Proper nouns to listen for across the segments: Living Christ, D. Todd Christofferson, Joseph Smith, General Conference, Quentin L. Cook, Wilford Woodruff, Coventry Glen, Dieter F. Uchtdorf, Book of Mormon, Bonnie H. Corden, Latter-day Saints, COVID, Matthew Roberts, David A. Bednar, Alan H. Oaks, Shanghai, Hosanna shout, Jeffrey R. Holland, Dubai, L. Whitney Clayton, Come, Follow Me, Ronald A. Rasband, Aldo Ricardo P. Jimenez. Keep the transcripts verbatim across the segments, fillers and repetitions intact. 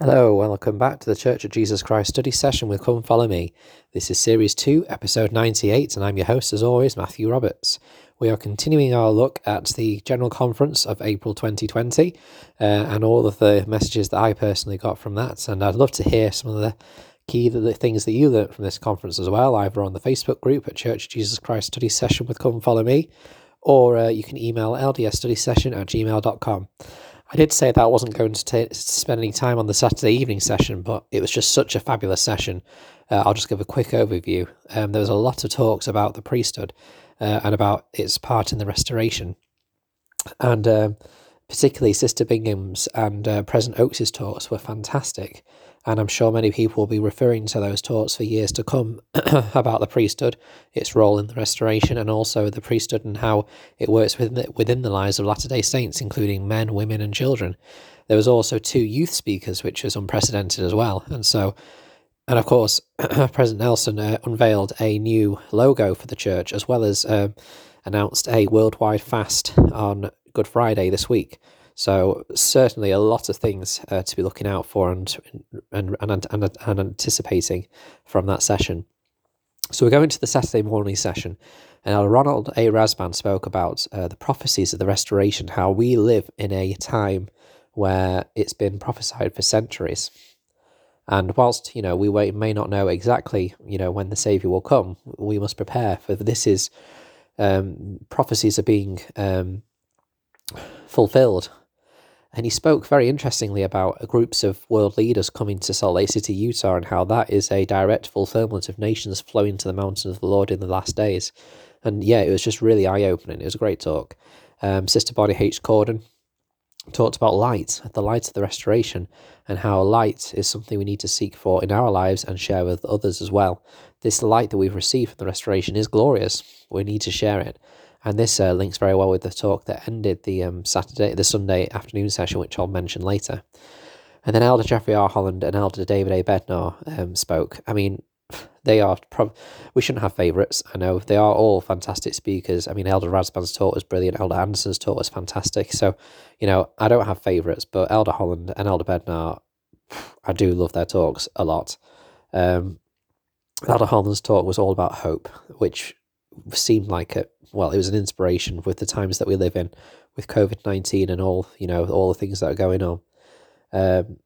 Hello, welcome back to the Church of Jesus Christ study session with Come, Follow Me. This is Series two, Episode ninety-eight, and I'm your host, as always, Matthew Roberts. We are continuing our look at the General Conference of April twenty twenty uh, and all of the messages that I personally got from that, and I'd love to hear some of the key the things that you learnt from this conference as well, either on the Facebook group at Church of Jesus Christ study session with Come, Follow Me, or uh, you can email l d s study session at gmail dot com. I did say that I wasn't going to t- spend any time on the Saturday evening session, but it was just such a fabulous session. Uh, I'll just give a quick overview. Um, there was a lot of talks about the priesthood uh, and about its part in the restoration. And um, particularly Sister Bingham's and uh, President Oaks' talks were fantastic. And I'm sure many people will be referring to those talks for years to come about the priesthood, its role in the restoration, and also the priesthood and how it works within the, within the lives of Latter-day Saints, including men, women, and children. There was also two youth speakers, which was unprecedented as well. And so, and of course, President Nelson uh, unveiled a new logo for the church, as well as uh, announced a worldwide fast on Good Friday this week. So certainly a lot of things uh, to be looking out for and and, and and and anticipating from that session. So we're going to the Saturday morning session, and Ronald A. Rasband spoke about uh, the prophecies of the restoration, how we live in a time where it's been prophesied for centuries. And whilst, you know, we may not know exactly, you know, when the Saviour will come, we must prepare for this is, um, prophecies are being um, fulfilled. And he spoke very interestingly about groups of world leaders coming to Salt Lake City, Utah, and how that is a direct fulfillment of nations flowing to the mountain of the Lord in the last days. And yeah, it was just really eye-opening. It was a great talk. Um, Sister Bonnie H. Corden talked about light, the light of the restoration, and how light is something we need to seek for in our lives and share with others as well. This light that we've received from the restoration is glorious. We need to share it. And this uh, links very well with the talk that ended the um, Saturday, the Sunday afternoon session, which I'll mention later. And then Elder Jeffrey R. Holland and Elder David A. Bednar um, spoke. I mean, they are, prob- we shouldn't have favourites, I know. They are all fantastic speakers. I mean, Elder Rasband's talk was brilliant. Elder Anderson's talk was fantastic. So, you know, I don't have favourites, but Elder Holland and Elder Bednar, I do love their talks a lot. Um, Elder Holland's talk was all about hope, which seemed like it. Well, it was an inspiration with the times that we live in, with COVID nineteen and all, you know, all the things that are going on. Um,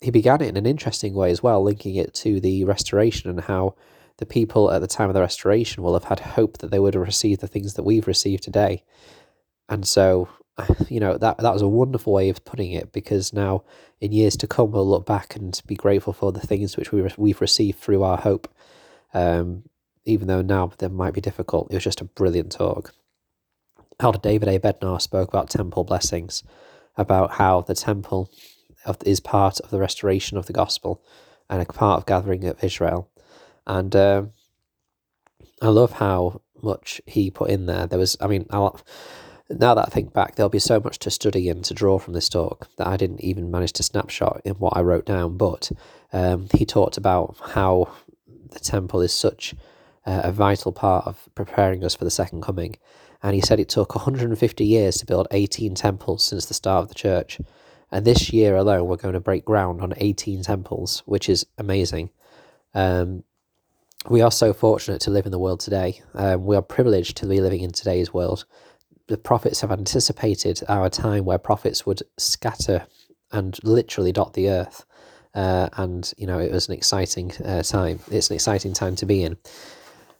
he began it in an interesting way as well, linking it to the restoration and how the people at the time of the restoration will have had hope that they would have received the things that we've received today. And so, you know, that, that was a wonderful way of putting it, because now in years to come, we'll look back and be grateful for the things which we re- we've received through our hope. Um, even though now they might be difficult. It was just a brilliant talk. Elder David A. Bednar spoke about temple blessings, about how the temple is part of the restoration of the gospel and a part of gathering of Israel. And uh, I love how much he put in there. There was, I mean, I'll, now that I think back, there'll be so much to study and to draw from this talk that I didn't even manage to snapshot in what I wrote down. But um, he talked about how the temple is such Uh, a vital part of preparing us for the second coming. And he said it took one hundred fifty years to build eighteen temples since the start of the church. And this year alone, we're going to break ground on eighteen temples, which is amazing. Um, we are so fortunate to live in the world today. Um, we are privileged to be living in today's world. The prophets have anticipated our time where prophets would scatter and literally dot the earth. Uh, and, you know, it was an exciting uh, time. It's an exciting time to be in.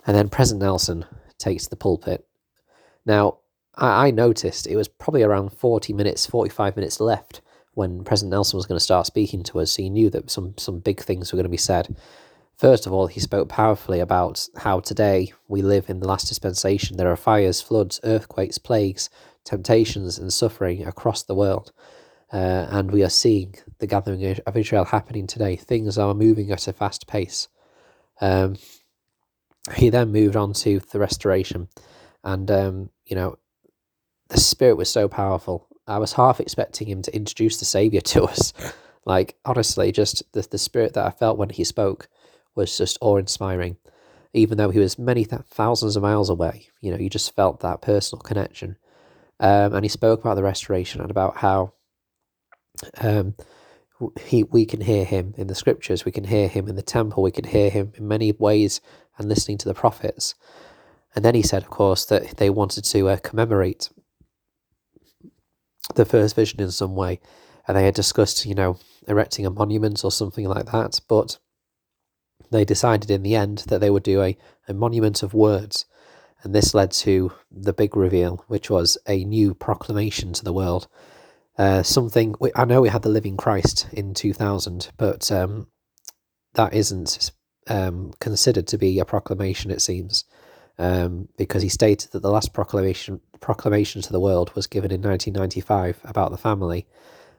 And then President Nelson takes the pulpit. Now, I, I noticed it was probably around forty minutes, forty-five minutes left when President Nelson was going to start speaking to us, so you knew that some, some big things were going to be said. First of all, he spoke powerfully about how today we live in the last dispensation. There are fires, floods, earthquakes, plagues, temptations and suffering across the world. Uh, and we are seeing the gathering of Israel happening today. Things are moving at a fast pace. Um... He then moved on to the restoration, and, um, you know, the Spirit was so powerful. I was half expecting him to introduce the Saviour to us. Like, honestly, just the, the Spirit that I felt when he spoke was just awe-inspiring. Even though he was many th- thousands of miles away, you know, you just felt that personal connection. Um, and he spoke about the restoration and about how um, he, we can hear him in the scriptures, we can hear him in the temple, we can hear him in many ways and listening to the prophets. And then he said, of course, that they wanted to uh, commemorate the first vision in some way. And they had discussed, you know, erecting a monument or something like that. But they decided in the end that they would do a, a monument of words. And this led to the big reveal, which was a new proclamation to the world. Uh, something, we, I know we had the Living Christ in two thousand, but um, that isn't um, considered to be a proclamation, it seems. Um, because he stated that the last proclamation proclamation to the world was given in nineteen ninety-five about the family.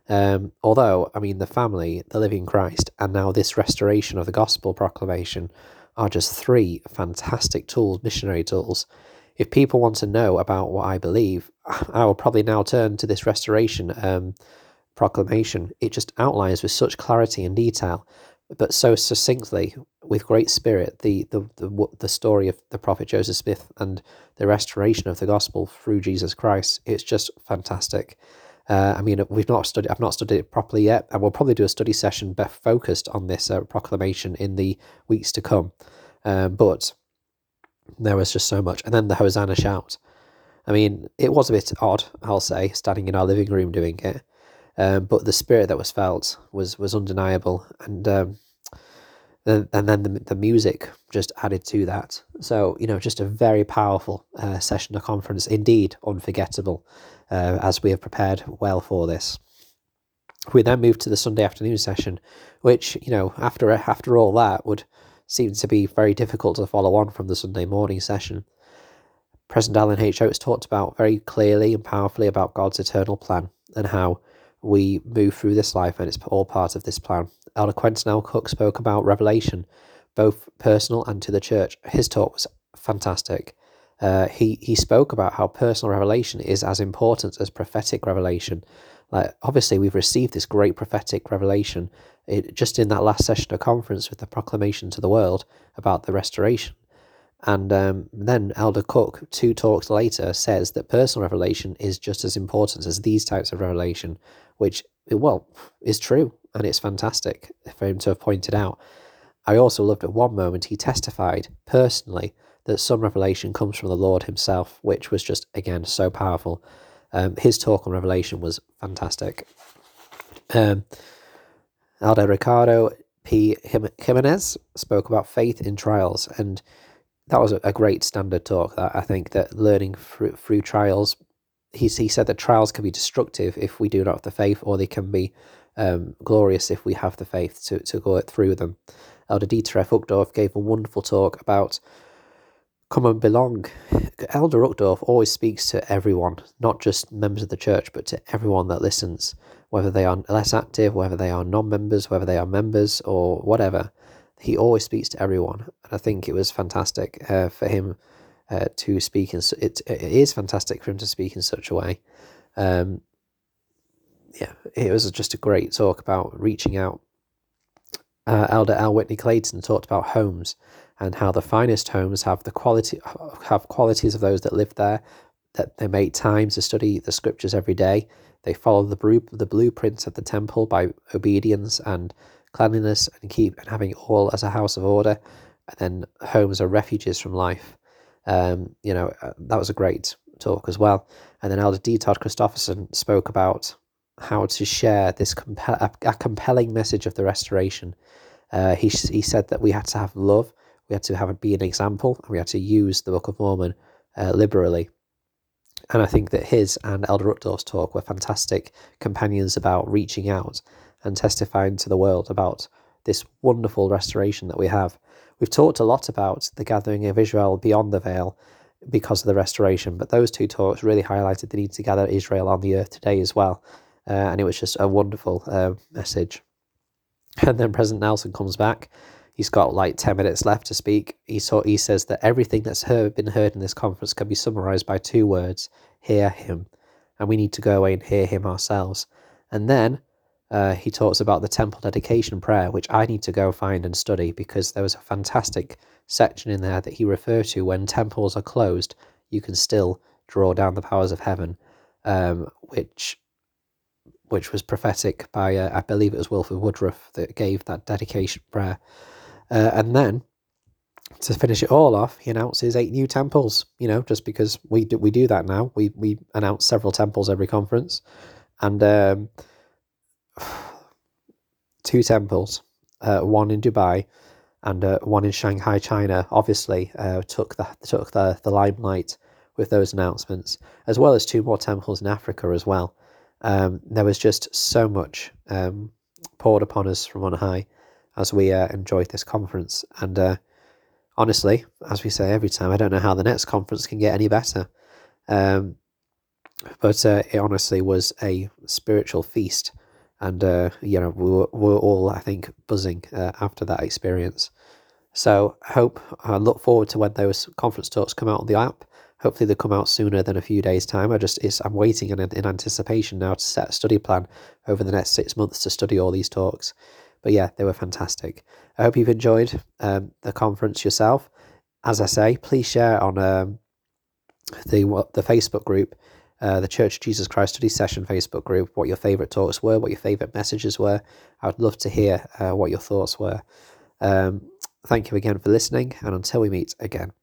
Um, although, I mean, the family, the Living Christ, and now this restoration of the gospel proclamation are just three fantastic tools, missionary tools. If people want to know about what I believe, I will probably now turn to this restoration um, proclamation. It just outlines with such clarity and detail, but so succinctly, with great spirit, the, the the the story of the prophet Joseph Smith and the restoration of the gospel through Jesus Christ. It's just fantastic. Uh, I mean, we've not studied. I've not studied it properly yet, and we'll probably do a study session focused on this uh, proclamation in the weeks to come. Uh, but there was just so much, and then the Hosanna shout. I mean, it was a bit odd, I'll say, standing in our living room doing it. Um, but the spirit that was felt was was undeniable, and um, the, and then the, the music just added to that. So, you know, just a very powerful uh, session of conference, indeed unforgettable, uh, as we have prepared well for this. We then moved to the Sunday afternoon session, which, you know, after after all that would seem to be very difficult to follow on from the Sunday morning session. President Alan H. Oaks talked about very clearly and powerfully about God's eternal plan and how we move through this life, and it's all part of this plan. Elder Quentin L. Cook spoke about revelation, both personal and to the church. His talk was fantastic. Uh, he, he spoke about how personal revelation is as important as prophetic revelation. Like, obviously, we've received this great prophetic revelation it, just in that last session of conference with the proclamation to the world about the restoration. And um, then Elder Cook, two talks later, says that personal revelation is just as important as these types of revelation, which, well, is true, and it's fantastic for him to have pointed out. I also loved at one moment he testified personally that some revelation comes from the Lord himself, which was just, again, so powerful. Um, his talk on revelation was fantastic. Um, Aldo Ricardo P. Jimenez spoke about faith in trials, and that was a great standard talk. That I think that learning through, through trials, he, he said that trials can be destructive if we do not have the faith, or they can be um, glorious if we have the faith to, to go through them. Elder Dieter F. Uchtdorf gave a wonderful talk about come and belong. Elder Uchtdorf always speaks to everyone, not just members of the church, but to everyone that listens, whether they are less active, whether they are non-members, whether they are members or whatever. He always speaks to everyone, and I think it was fantastic uh, for him uh, to speak. In su- it, it is fantastic for him to speak in such a way. Um, yeah, it was just a great talk about reaching out. Uh, Elder L. Whitney Clayton talked about homes and how the finest homes have the quality have qualities of those that live there, that they make time to study the scriptures every day. They follow the bru- the blueprints of the temple by obedience and cleanliness, and keep and having all as a house of order. And then homes are refuges from life. Um, you know, that was a great talk as well. And then Elder D. Todd Christofferson spoke about how to share this compel- a, a compelling message of the restoration. Uh, he he said that we had to have love, we had to have be an example, and we had to use the Book of Mormon uh, liberally. And I think that his and Elder Uchtdorf's talk were fantastic companions about reaching out and testifying to the world about this wonderful restoration that we have. We've talked a lot about the gathering of Israel beyond the veil because of the restoration, but those two talks really highlighted the need to gather Israel on the earth today as well. Uh, and it was just a wonderful uh, message. And then President Nelson comes back. He's got like ten minutes left to speak. He saw, he says that everything that's heard, been heard in this conference can be summarized by two words: hear him. And we need to go away and hear him ourselves. And then Uh, he talks about the temple dedication prayer, which I need to go find and study, because there was a fantastic section in there that he referred to: when temples are closed, you can still draw down the powers of heaven, um, which which was prophetic by, uh, I believe it was Wilford Woodruff that gave that dedication prayer. Uh, and then, to finish it all off, he announces eight new temples, you know, just because we do, we do that now. We we announce several temples every conference. And um, two temples, uh, one in Dubai and uh, one in Shanghai, China, obviously uh, took, the, took the, the limelight with those announcements, as well as two more temples in Africa as well. Um, there was just so much um, poured upon us from on high as we uh, enjoyed this conference. And uh, honestly, as we say every time, I don't know how the next conference can get any better. Um, but uh, it honestly was a spiritual feast. And, uh, you know, we were, we were all, I think, buzzing uh, after that experience. So I hope, I look forward to when those conference talks come out on the app. Hopefully they come out sooner than a few days' time. I just, it's, I'm waiting in, in anticipation now to set a study plan over the next six months to study all these talks. But yeah, they were fantastic. I hope you've enjoyed um, the conference yourself. As I say, please share on um, the the Facebook group, uh, the Church of Jesus Christ Study Session Facebook group, what your favourite talks were, what your favourite messages were. I would love to hear uh, what your thoughts were. Um, thank you again for listening, and until we meet again.